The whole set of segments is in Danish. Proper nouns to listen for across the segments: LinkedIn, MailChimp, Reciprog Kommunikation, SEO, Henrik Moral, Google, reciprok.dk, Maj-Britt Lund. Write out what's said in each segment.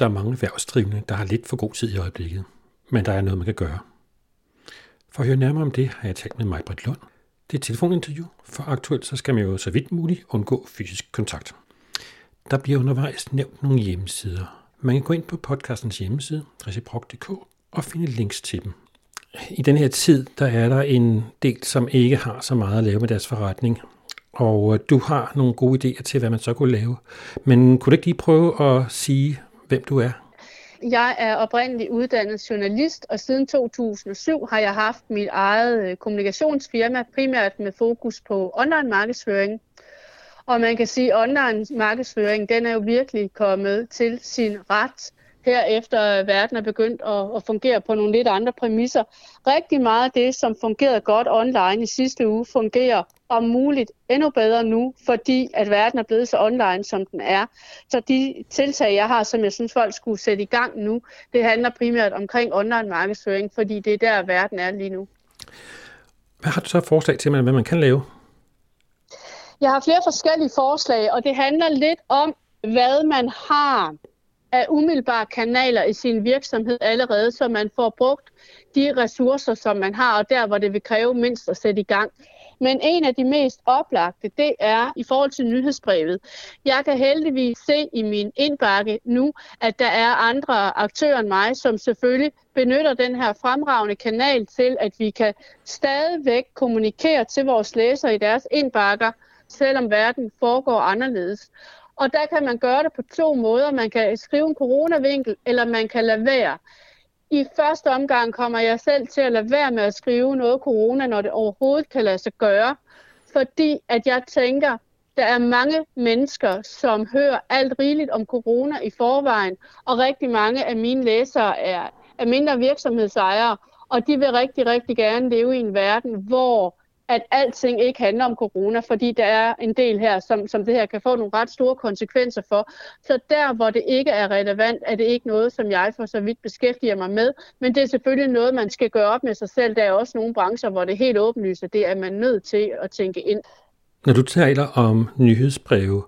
Der er mange erhvervsdrivende, der har lidt for god tid i øjeblikket, men der er noget, man kan gøre. For at høre nærmere om det, har jeg talt med Maj-Britt Lund. Det er et telefoninterview, for aktuelt så skal man jo så vidt muligt undgå fysisk kontakt. Der bliver undervejs nævnt nogle hjemmesider. Man kan gå ind på podcastens hjemmeside, reciprok.dk, og finde links til dem. I den her tid, der er der en del, som ikke har så meget at lave med deres forretning, og du har nogle gode idéer til, hvad man så kunne lave. Men kunne du ikke lige prøve at sige, hvem du er? Jeg er oprindelig uddannet journalist, og siden 2007 har jeg haft mit eget kommunikationsfirma, primært med fokus på online markedsføring. Og man kan sige, at online markedsføring, den er jo virkelig kommet til sin ret herefter verden er begyndt at fungere på nogle lidt andre præmisser. Rigtig meget af det, som fungerede godt online i sidste uge, fungerer om muligt endnu bedre nu, fordi at verden er blevet så online, som den er. Så de tiltag, jeg har, som jeg synes, folk skulle sætte i gang nu, det handler primært omkring online markedsføring, fordi det er der, verden er lige nu. Hvad har du så forslag til, hvad man kan lave? Jeg har flere forskellige forslag, og det handler lidt om, hvad man har af umiddelbare kanaler i sin virksomhed allerede, så man får brugt de ressourcer, som man har, og der, hvor det vil kræve mindst at sætte i gang. Men en af de mest oplagte, det er i forhold til nyhedsbrevet. Jeg kan heldigvis se i min indbakke nu, at der er andre aktører end mig, som selvfølgelig benytter den her fremragende kanal til, at vi kan stadigvæk kommunikere til vores læsere i deres indbakker, selvom verden foregår anderledes. Og der kan man gøre det på to måder. Man kan skrive en coronavinkel, eller man kan lade være. I første omgang kommer jeg selv til at lade være med at skrive noget corona, når det overhovedet kan lade sig gøre. Fordi at jeg tænker, der er mange mennesker, som hører alt rigeligt om corona i forvejen. Og rigtig mange af mine læsere er mindre virksomhedsejere. Og de vil rigtig, rigtig gerne leve i en verden, hvor at alting ikke handler om corona, fordi der er en del her, som det her kan få nogle ret store konsekvenser for. Så der, hvor det ikke er relevant, er det ikke noget, som jeg for så vidt beskæftiger mig med. Men det er selvfølgelig noget, man skal gøre op med sig selv. Der er også nogle brancher, hvor det er helt åbenlyst, og det er man nødt til at tænke ind. Når du taler om nyhedsbreve,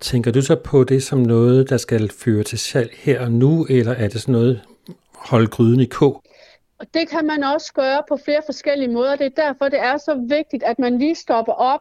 tænker du så på det som noget, der skal føre til salg her og nu, eller er det sådan noget, hold gryden i kog? Og det kan man også gøre på flere forskellige måder. Det er derfor, det er så vigtigt, at man lige stopper op,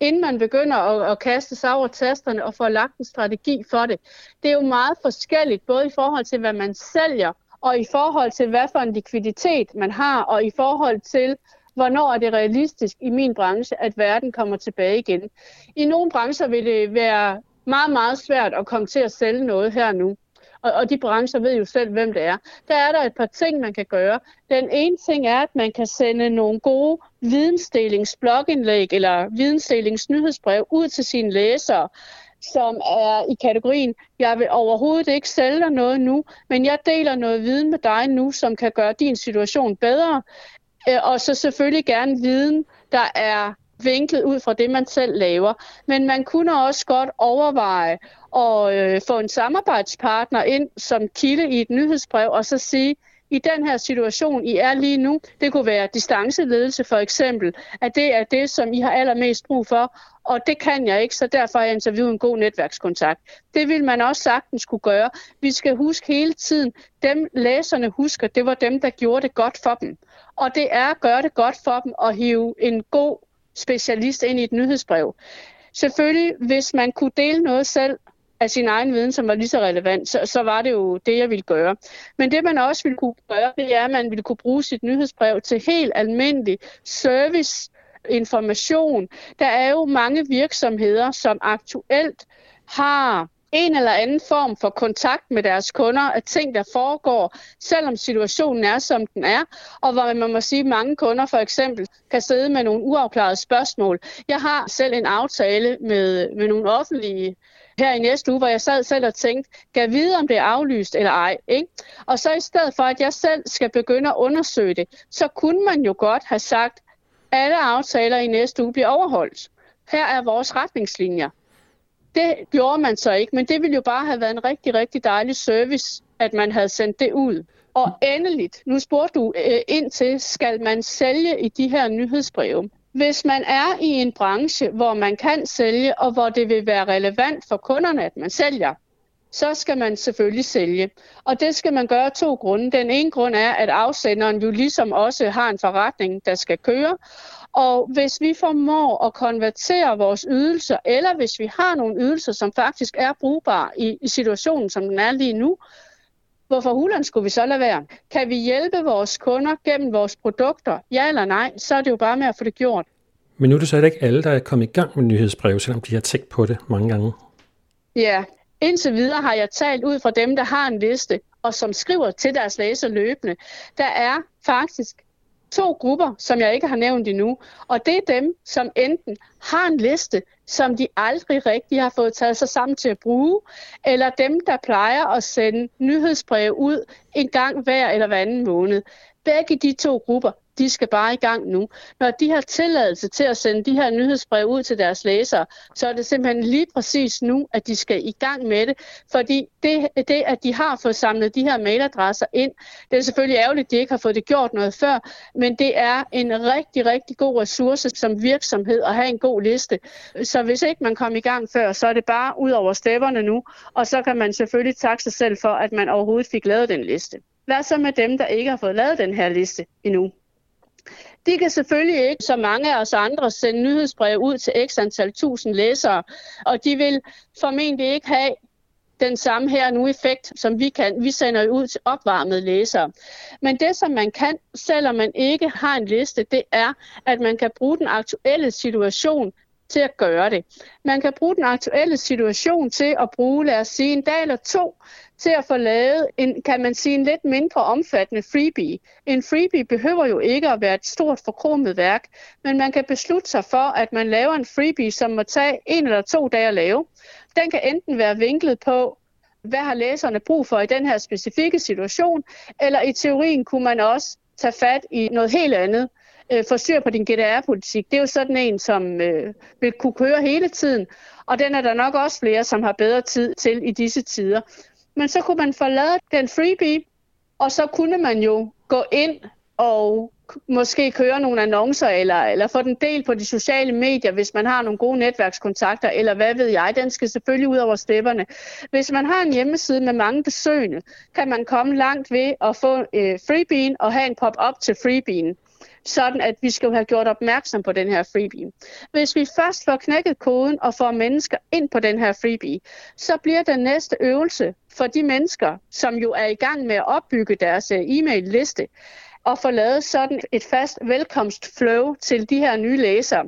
inden man begynder at kaste sig over tasterne og får lagt en strategi for det. Det er jo meget forskelligt, både i forhold til, hvad man sælger, og i forhold til, hvad for en likviditet man har, og i forhold til, hvornår er det realistisk i min branche, at verden kommer tilbage igen. I nogle brancher vil det være meget, meget svært at komme til at sælge noget her nu. Og de brancher ved jo selv, hvem det er. Der er der et par ting, man kan gøre. Den ene ting er, at man kan sende nogle gode vidensdelingsblogindlæg eller vidensdelingsnyhedsbrev ud til sine læsere, som er i kategorien, jeg vil overhovedet ikke sælge dig noget nu, men jeg deler noget viden med dig nu, som kan gøre din situation bedre. Og så selvfølgelig gerne viden, der er vinklet ud fra det, man selv laver. Men man kunne også godt overveje at få en samarbejdspartner ind som kilde i et nyhedsbrev, og så sige, i den her situation, I er lige nu, det kunne være distanceledelse for eksempel, at det er det, som I har allermest brug for, og det kan jeg ikke, så derfor har jeg interviewet en god netværkskontakt. Det ville man også sagtens kunne gøre. Vi skal huske hele tiden, dem læserne husker, det var dem, der gjorde det godt for dem. Og det er at gøre det godt for dem at hive en god specialist ind i et nyhedsbrev. Selvfølgelig, hvis man kunne dele noget selv af sin egen viden, som var lige så relevant, så var det jo det, jeg ville gøre. Men det, man også ville kunne gøre, det er, at man ville kunne bruge sit nyhedsbrev til helt almindelig serviceinformation. Der er jo mange virksomheder, som aktuelt har en eller anden form for kontakt med deres kunder af ting, der foregår, selvom situationen er, som den er, og hvor man må sige, at mange kunder for eksempel kan sidde med nogle uafklarede spørgsmål. Jeg har selv en aftale med nogle offentlige her i næste uge, hvor jeg sad selv og tænkte, kan jeg vide, om det er aflyst eller ej? Ikke? Og så i stedet for, at jeg selv skal begynde at undersøge det, så kunne man jo godt have sagt, at alle aftaler i næste uge bliver overholdt. Her er vores retningslinjer. Det gjorde man så ikke, men det ville jo bare have været en rigtig, rigtig dejlig service, at man havde sendt det ud. Og endeligt, nu spurgte du ind til, skal man sælge i de her nyhedsbreve? Hvis man er i en branche, hvor man kan sælge, og hvor det vil være relevant for kunderne, at man sælger, så skal man selvfølgelig sælge. Og det skal man gøre af to grunde. Den ene grund er, at afsenderen jo ligesom også har en forretning, der skal køre. Og hvis vi formår at konvertere vores ydelser, eller hvis vi har nogle ydelser, som faktisk er brugbare i situationen, som den er lige nu, hvorfor hulen skulle vi så lade være? Kan vi hjælpe vores kunder gennem vores produkter? Ja eller nej, så er det jo bare med at få det gjort. Men nu er det så ikke alle, der er kommet i gang med nyhedsbrev, selvom de har tænkt på det mange gange. Ja, indtil videre har jeg talt ud fra dem, der har en liste, og som skriver til deres læser løbende. Der er faktisk 2 grupper, som jeg ikke har nævnt endnu, og det er dem, som enten har en liste, som de aldrig rigtig har fået taget sig sammen til at bruge, eller dem, der plejer at sende nyhedsbreve ud en gang hver eller hver anden måned. Begge de 2 grupper, de skal bare i gang nu. Når de har tilladelse til at sende de her nyhedsbreve ud til deres læsere, så er det simpelthen lige præcis nu, at de skal i gang med det, fordi det at de har fået samlet de her mailadresser ind, det er selvfølgelig ærgerligt, at de ikke har fået det gjort noget før, men det er en rigtig, rigtig god ressource som virksomhed at have en god liste. Så hvis ikke man kom i gang før, så er det bare ud over stepperne nu, og så kan man selvfølgelig takke sig selv for, at man overhovedet fik lavet den liste. Hvad så med dem, der ikke har fået lavet den her liste endnu? De kan selvfølgelig ikke, som mange af os andre, sende nyhedsbrev ud til x antal 1000 læsere, og de vil formentlig ikke have den samme her nu effekt, som vi kan. Vi sender ud til opvarmede læsere. Men det, som man kan, selvom man ikke har en liste, det er, at man kan bruge den aktuelle situation til at gøre det. Man kan bruge den aktuelle situation til at bruge, lad os sige, en dag eller 2, til at få lavet en, kan man sige, en lidt mindre omfattende freebie. En freebie behøver jo ikke at være et stort forkromet værk, men man kan beslutte sig for, at man laver en freebie, som må tage 1 eller 2 dage at lave. Den kan enten være vinklet på, hvad har læserne brug for i den her specifikke situation, eller i teorien kunne man også tage fat i noget helt andet. Få styr på din GDPR-politik. Det er jo sådan en, som vil kunne køre hele tiden, og den er der nok også flere, som har bedre tid til i disse tider. Men så kunne man få lavet den freebie, og så kunne man jo gå ind og måske køre nogle annoncer, eller få den del på de sociale medier, hvis man har nogle gode netværkskontakter, eller hvad ved jeg, den skal selvfølgelig ud over stepperne. Hvis man har en hjemmeside med mange besøgende, kan man komme langt ved at få freebien og have en pop-up til freebien. Sådan at vi skal jo have gjort opmærksom på den her freebie. Hvis vi først får knækket koden og får mennesker ind på den her freebie, så bliver den næste øvelse for de mennesker, som jo er i gang med at opbygge deres e-mail-liste, og få lavet sådan et fast velkomstflow til de her nye læsere.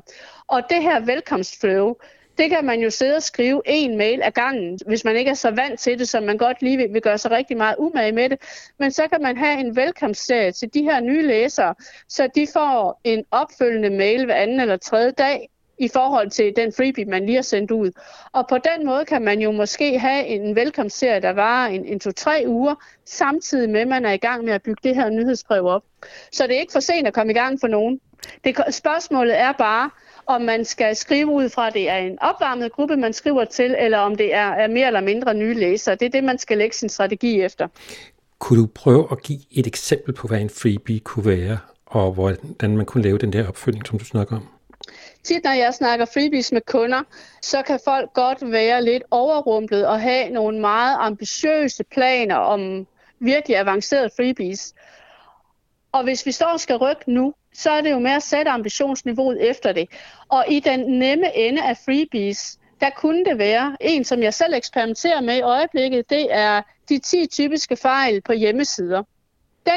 Og det her velkomstflow, det kan man jo sidde og skrive 1 mail ad gangen, hvis man ikke er så vant til det, som man godt lige vil gøre sig rigtig meget umage med det. Men så kan man have en velkomstserie til de her nye læsere, så de får en opfølgende mail hver anden eller 3. dag i forhold til den freebie, man lige har sendt ud. Og på den måde kan man jo måske have en velkomstserie, der varer en 2-3 uger, samtidig med, at man er i gang med at bygge det her nyhedsbrev op. Så det er ikke for sent at komme i gang for nogen. Spørgsmålet er bare, om man skal skrive ud fra, at det er en opvarmet gruppe, man skriver til, eller om det er mere eller mindre nye læsere. Det er det, man skal lægge sin strategi efter. Kunne du prøve at give et eksempel på, hvad en freebie kunne være, og hvordan man kunne lave den der opfølgning, som du snakker om? Tit, når jeg snakker freebies med kunder, så kan folk godt være lidt overrumplet og have nogle meget ambitiøse planer om virkelig avancerede freebies. Og hvis vi står og skal rykke nu, så er det jo med at sætte ambitionsniveauet efter det. Og i den nemme ende af freebies, der kunne det være en, som jeg selv eksperimenterer med i øjeblikket, det er de 10 typiske fejl på hjemmesider.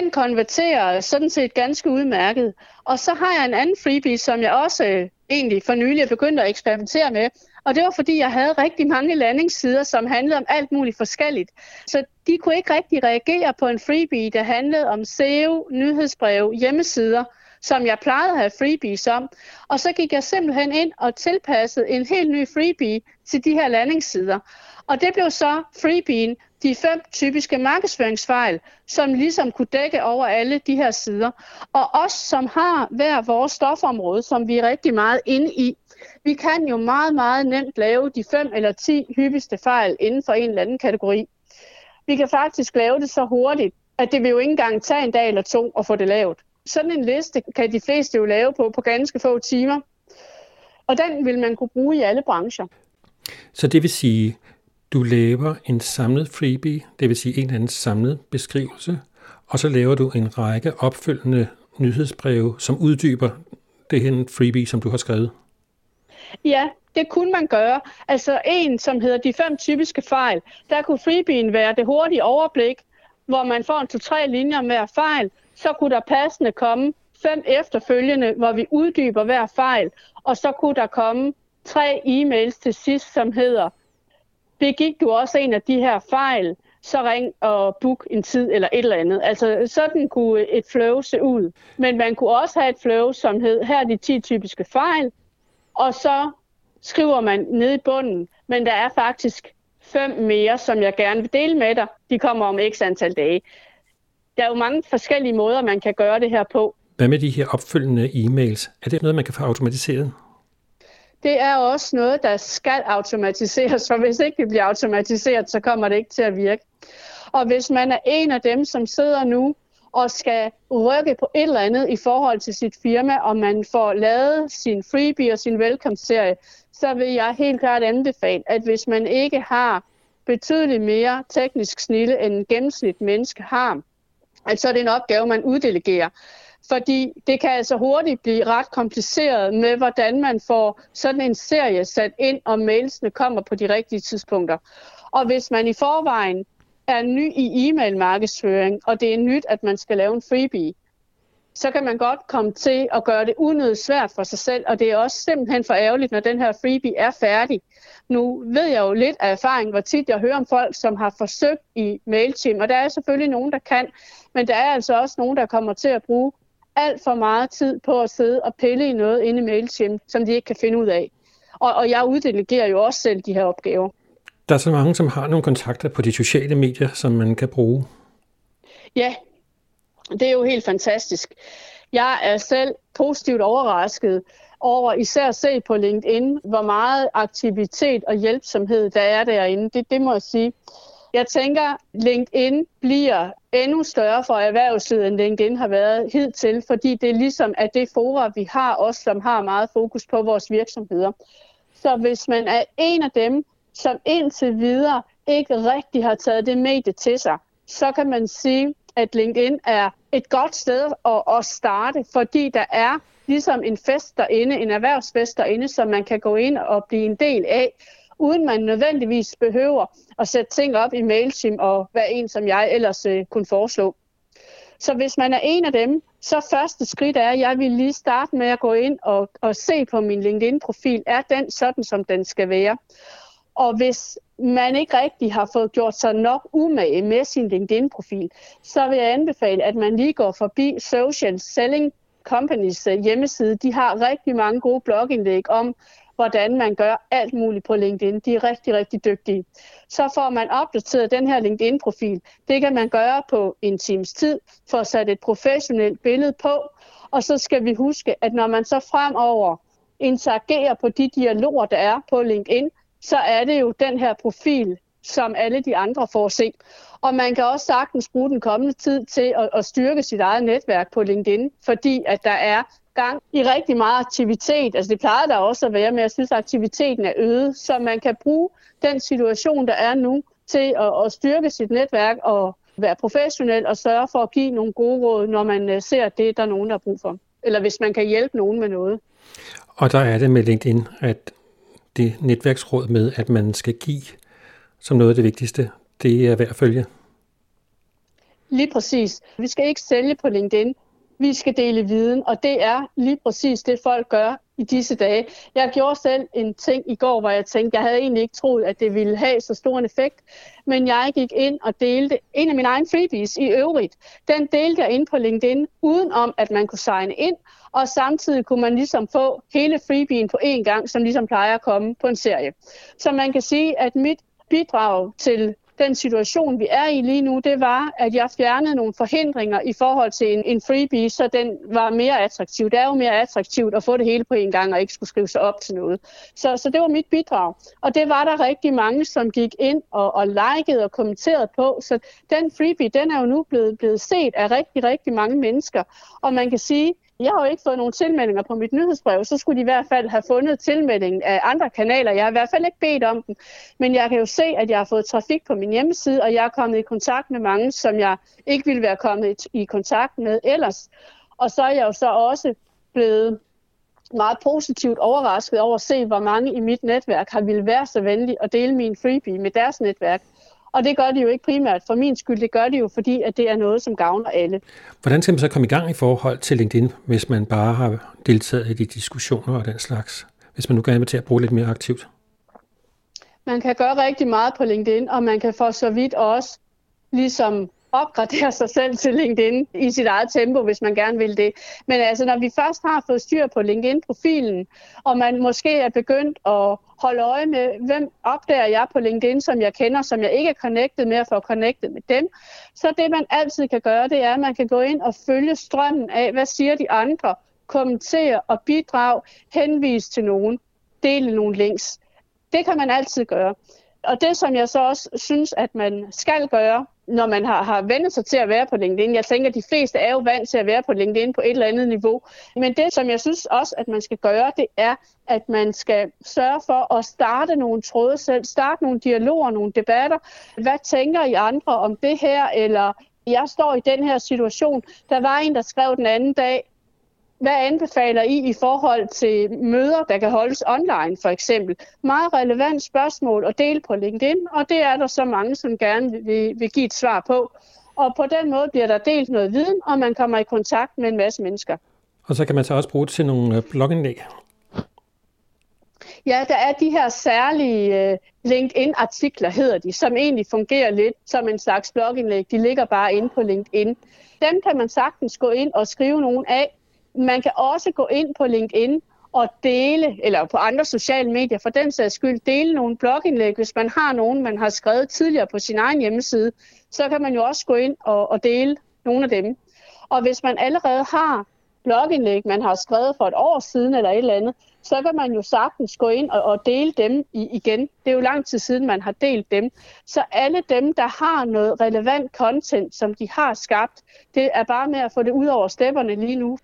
Den konverterer sådan set ganske udmærket. Og så har jeg en anden freebie, som jeg også egentlig for nylig begyndte at eksperimentere med. Og det var, fordi jeg havde rigtig mange landingssider, som handlede om alt muligt forskelligt. Så de kunne ikke rigtig reagere på en freebie, der handlede om SEO, nyhedsbrev, hjemmesider, som jeg plejede at have freebies om. Og så gik jeg simpelthen ind og tilpassede en helt ny freebie til de her landingssider. Og det blev så freebien, de 5 typiske markedsføringsfejl, som ligesom kunne dække over alle de her sider. Og os, som har hver vores stofområde, som vi er rigtig meget inde i, vi kan jo meget, meget nemt lave de 5 eller 10 hyppigste fejl inden for en eller anden kategori. Vi kan faktisk lave det så hurtigt, at det vil jo ikke engang tage en dag eller 2 at få det lavet. Sådan en liste kan de fleste jo lave på ganske få timer, og den vil man kunne bruge i alle brancher. Så det vil sige, Du laver en samlet freebie, det vil sige en eller anden samlet beskrivelse, og så laver du en række opfølgende nyhedsbreve, som uddyber det her freebie, som du har skrevet. Ja, det kunne man gøre. Altså en, som hedder de 5 typiske fejl, der kunne freebien være det hurtige overblik, hvor man får en 2-3 linjer med hver fejl, så kunne der passende komme 5 efterfølgende, hvor vi uddyber hver fejl, og så kunne der komme 3 e-mails til sidst, som hedder, begik du også en af de her fejl, så ring og book en tid eller et eller andet. Altså sådan kunne et flow se ud. Men man kunne også have et flow, som hed, her er de 10 typiske fejl, og så skriver man ned i bunden, men der er faktisk 5 mere, som jeg gerne vil dele med dig. De kommer om x antal dage. Der er jo mange forskellige måder, man kan gøre det her på. Hvad med de her opfølgende e-mails? Er det noget, man kan få automatiseret? Det er også noget, der skal automatiseres, for hvis ikke det bliver automatiseret, så kommer det ikke til at virke. Og hvis man er en af dem, som sidder nu og skal rykke på et eller andet i forhold til sit firma, og man får lavet sin freebie og sin velkomstserie, så vil jeg helt klart anbefale, at hvis man ikke har betydeligt mere teknisk snilde, end en gennemsnit menneske har, at så er det en opgave, man uddelegerer. Fordi det kan altså hurtigt blive ret kompliceret med, hvordan man får sådan en serie sat ind, og mailsene kommer på de rigtige tidspunkter. Og hvis man i forvejen er ny i e-mail-markedsføring, og det er nyt, at man skal lave en freebie, så kan man godt komme til at gøre det unødigt svært for sig selv, og det er også simpelthen for ærgerligt, når den her freebie er færdig. Nu ved jeg jo lidt af erfaring, hvor tit jeg hører om folk, som har forsøgt i MailChimp, og der er selvfølgelig nogen, der kan, men der er altså også nogen, der kommer til at bruge alt for meget tid på at sidde og pille i noget inde i MailChimp, som de ikke kan finde ud af. Og jeg uddelegerer jo også selv de her opgaver. Der er så mange, som har nogle kontakter på de sociale medier, som man kan bruge. Ja, det er jo helt fantastisk. Jeg er selv positivt overrasket over især at se på LinkedIn, hvor meget aktivitet og hjælpsomhed der er derinde. Det må jeg sige. Jeg tænker, LinkedIn bliver endnu større for erhvervslivet, end LinkedIn har været hidtil, fordi det ligesom er det fora, vi har også, som har meget fokus på vores virksomheder. Så hvis man er en af dem, som indtil videre ikke rigtig har taget det medie til sig, så kan man sige, at LinkedIn er et godt sted at starte, fordi der er ligesom en fest derinde, en erhvervsfest derinde, som man kan gå ind og blive en del af, uden man nødvendigvis behøver at sætte ting op i MailChimp og være en, som jeg ellers kunne foreslå. Så hvis man er en af dem, så første skridt er, at jeg vil lige starte med at gå ind og se på min LinkedIn-profil. Er den sådan, som den skal være? Og hvis man ikke rigtig har fået gjort sig nok umage med sin LinkedIn-profil, så vil jeg anbefale, at man lige går forbi Social Selling Companies hjemmeside. De har rigtig mange gode blogindlæg om, hvordan man gør alt muligt på LinkedIn. De er rigtig, rigtig dygtige. Så får man opdateret den her LinkedIn-profil. Det kan man gøre på en times tid, for at sætte et professionelt billede på. Og så skal vi huske, at når man så fremover interagerer på de dialoger, der er på LinkedIn, så er det jo den her profil, som alle de andre får at se. Og man kan også sagtens bruge den kommende tid til at styrke sit eget netværk på LinkedIn, fordi at der er gang i rigtig meget aktivitet. Altså det plejer der også at være, men jeg synes, at aktiviteten er øget, så man kan bruge den situation, der er nu, til at styrke sit netværk og være professionel og sørge for at give nogle gode råd, når man ser, at det der er nogen, der har brug for. Eller hvis man kan hjælpe nogen med noget. Og der er det med LinkedIn, at det netværksråd med, at man skal give som noget af det vigtigste, det er værd at følge. Lige præcis. Vi skal ikke sælge på LinkedIn. Vi skal dele viden, og det er lige præcis det, folk gør i disse dage. Jeg gjorde selv en ting i går, hvor jeg tænkte, jeg havde egentlig ikke troet, at det ville have så stor en effekt, men jeg gik ind og delte en af mine egne freebies i øvrigt. Den delte jeg ind på LinkedIn, uden om, at man kunne signe ind, og samtidig kunne man ligesom få hele freebien på én gang, som ligesom plejer at komme på en serie. Så man kan sige, at mit bidrag til den situation, vi er i lige nu, det var, at jeg fjernede nogle forhindringer i forhold til en freebie, så den var mere attraktiv. Det er jo mere attraktivt at få det hele på en gang og ikke skulle skrive sig op til noget. Så det var mit bidrag. Og det var der rigtig mange, som gik ind og likede og kommenterede på. Så den freebie, den er jo nu blevet set af rigtig, rigtig mange mennesker. Og man kan sige, Jeg har jo ikke fået nogen tilmeldinger på mit nyhedsbrev, så skulle de i hvert fald have fundet tilmeldingen af andre kanaler. Jeg har i hvert fald ikke bedt om den, men jeg kan jo se, at jeg har fået trafik på min hjemmeside, og jeg er kommet i kontakt med mange, som jeg ikke ville være kommet i kontakt med ellers. Og så er jeg jo så også blevet meget positivt overrasket over at se, hvor mange i mit netværk har ville være så venlige at dele min freebie med deres netværk. Og det gør de jo ikke primært for min skyld, det gør de jo, fordi at det er noget, som gavner alle. Hvordan skal man så komme i gang i forhold til LinkedIn, hvis man bare har deltaget i de diskussioner og den slags? Hvis man nu gerne vil til at bruge lidt mere aktivt? Man kan gøre rigtig meget på LinkedIn, og man kan for så vidt også ligesom opgradere sig selv til LinkedIn i sit eget tempo, hvis man gerne vil det. Men altså, når vi først har fået styr på LinkedIn-profilen, og man måske er begyndt at holde øje med, hvem opdager jeg på LinkedIn, som jeg kender, som jeg ikke er connectet med, og får connectet med dem, så det, man altid kan gøre, det er, at man kan gå ind og følge strømmen af, hvad siger de andre, kommentere og bidrag, henvise til nogen, dele nogle links. Det kan man altid gøre. Og det, som jeg så også synes, at man skal gøre, når man har vendt sig til at være på LinkedIn. Jeg tænker, at de fleste er jo vant til at være på LinkedIn på et eller andet niveau. Men det, som jeg synes også, at man skal gøre, det er, at man skal sørge for at starte nogle tråde selv. Starte nogle dialoger, nogle debatter. Hvad tænker I andre om det her? Eller, jeg står i den her situation. Der var en, der skrev den anden dag, hvad anbefaler I forhold til møder, der kan holdes online, for eksempel? Meget relevant spørgsmål at dele på LinkedIn, og det er der så mange, som gerne vil give et svar på. Og på den måde bliver der delt noget viden, og man kommer i kontakt med en masse mennesker. Og så kan man så også bruge det til nogle blogindlæg. Ja, der er de her særlige LinkedIn-artikler, hedder de, som egentlig fungerer lidt som en slags blogindlæg. De ligger bare inde på LinkedIn. Dem kan man sagtens gå ind og skrive nogle af. Man kan også gå ind på LinkedIn og dele, eller på andre sociale medier for den sags skyld, dele nogle blogindlæg. Hvis man har nogen, man har skrevet tidligere på sin egen hjemmeside, så kan man jo også gå ind og dele nogle af dem. Og hvis man allerede har blogindlæg, man har skrevet for et år siden eller et eller andet, så kan man jo sagtens gå ind og dele dem igen. Det er jo lang tid siden, man har delt dem. Så alle dem, der har noget relevant content, som de har skabt, det er bare med at få det ud over stepperne lige nu.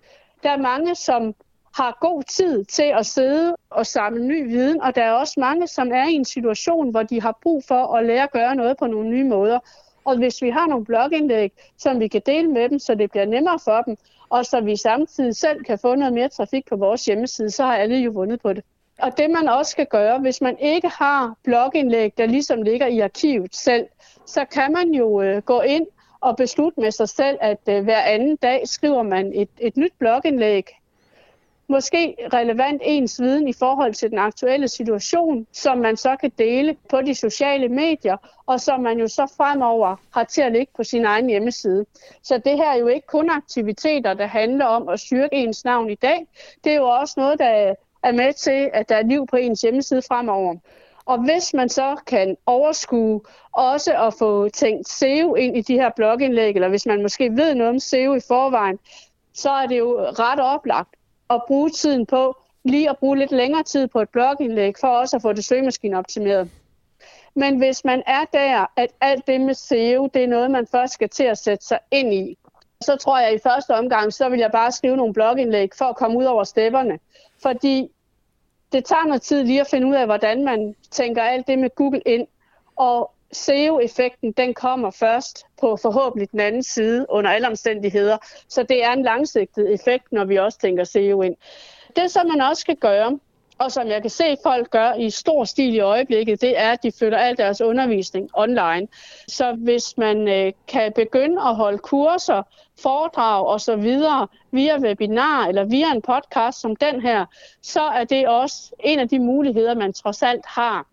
Der er mange, som har god tid til at sidde og samle ny viden, og der er også mange, som er i en situation, hvor de har brug for at lære at gøre noget på nogle nye måder. Og hvis vi har nogle blogindlæg, som vi kan dele med dem, så det bliver nemmere for dem, og så vi samtidig selv kan få noget mere trafik på vores hjemmeside, så har alle jo vundet på det. Og det man også skal gøre, hvis man ikke har blogindlæg, der ligesom ligger i arkivet selv, så kan man jo gå ind og beslutte med sig selv, at hver anden dag skriver man et nyt blogindlæg. Måske relevant ens viden i forhold til den aktuelle situation, som man så kan dele på de sociale medier, og som man jo så fremover har til at ligge på sin egen hjemmeside. Så det her er jo ikke kun aktiviteter, der handler om at styrke ens navn i dag. Det er jo også noget, der er med til, at der er liv på ens hjemmeside fremover. Og hvis man så kan overskue også at få tænkt SEO ind i de her blogindlæg, eller hvis man måske ved noget om SEO i forvejen, så er det jo ret oplagt at bruge tiden på, lige at bruge lidt længere tid på et blogindlæg, for også at få det søgemaskineoptimeret. Men hvis man er der, at alt det med SEO, det er noget, man først skal til at sætte sig ind i, så tror jeg i første omgang, så vil jeg bare skrive nogle blogindlæg for at komme ud over stepperne. Fordi det tager noget tid lige at finde ud af, hvordan man tænker alt det med Google ind. Og SEO-effekten, den kommer først på forhåbentlig den anden side under alle omstændigheder. Så det er en langsigtet effekt, når vi også tænker SEO ind. Det, som man også skal gøre, og som jeg kan se folk gør i stor stil i øjeblikket, det er, at de flytter al deres undervisning online. Så hvis man kan begynde at holde kurser, foredrag osv. via webinar eller via en podcast som den her, så er det også en af de muligheder, man trods alt har.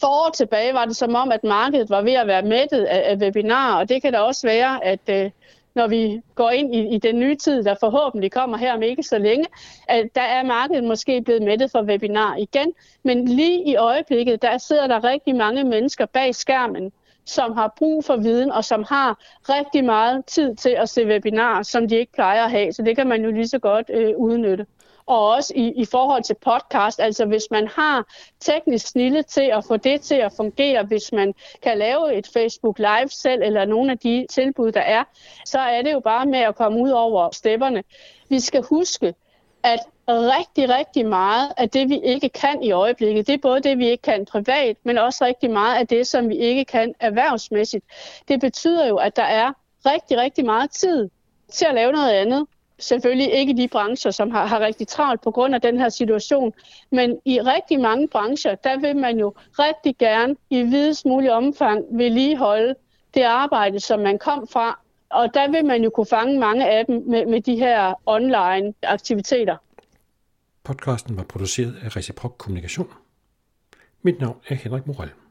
For år tilbage var det som om, at markedet var ved at være mættet af webinarer, og det kan da også være, at når vi går ind i den nye tid, der forhåbentlig kommer her om ikke så længe, at der er markedet måske blevet mættet for webinar igen. Men lige i øjeblikket, der sidder der rigtig mange mennesker bag skærmen, som har brug for viden, og som har rigtig meget tid til at se webinarer, som de ikke plejer at have. Så det kan man jo lige så godt udnytte. og også i forhold til podcast. Altså hvis man har teknisk snilde til at få det til at fungere, hvis man kan lave et Facebook Live selv, eller nogle af de tilbud, der er, så er det jo bare med at komme ud over stepperne. Vi skal huske, at rigtig, rigtig meget af det, vi ikke kan i øjeblikket, det er både det, vi ikke kan privat, men også rigtig meget af det, som vi ikke kan erhvervsmæssigt. Det betyder jo, at der er rigtig, rigtig meget tid til at lave noget andet. Selvfølgelig ikke de brancher, som har rigtig travlt på grund af den her situation, men i rigtig mange brancher, der vil man jo rigtig gerne i videst mulig omfang vedligeholde det arbejde, som man kom fra. Og der vil man jo kunne fange mange af dem med de her online aktiviteter. Podcasten var produceret af Reciprog Kommunikation. Mit navn er Henrik Moral.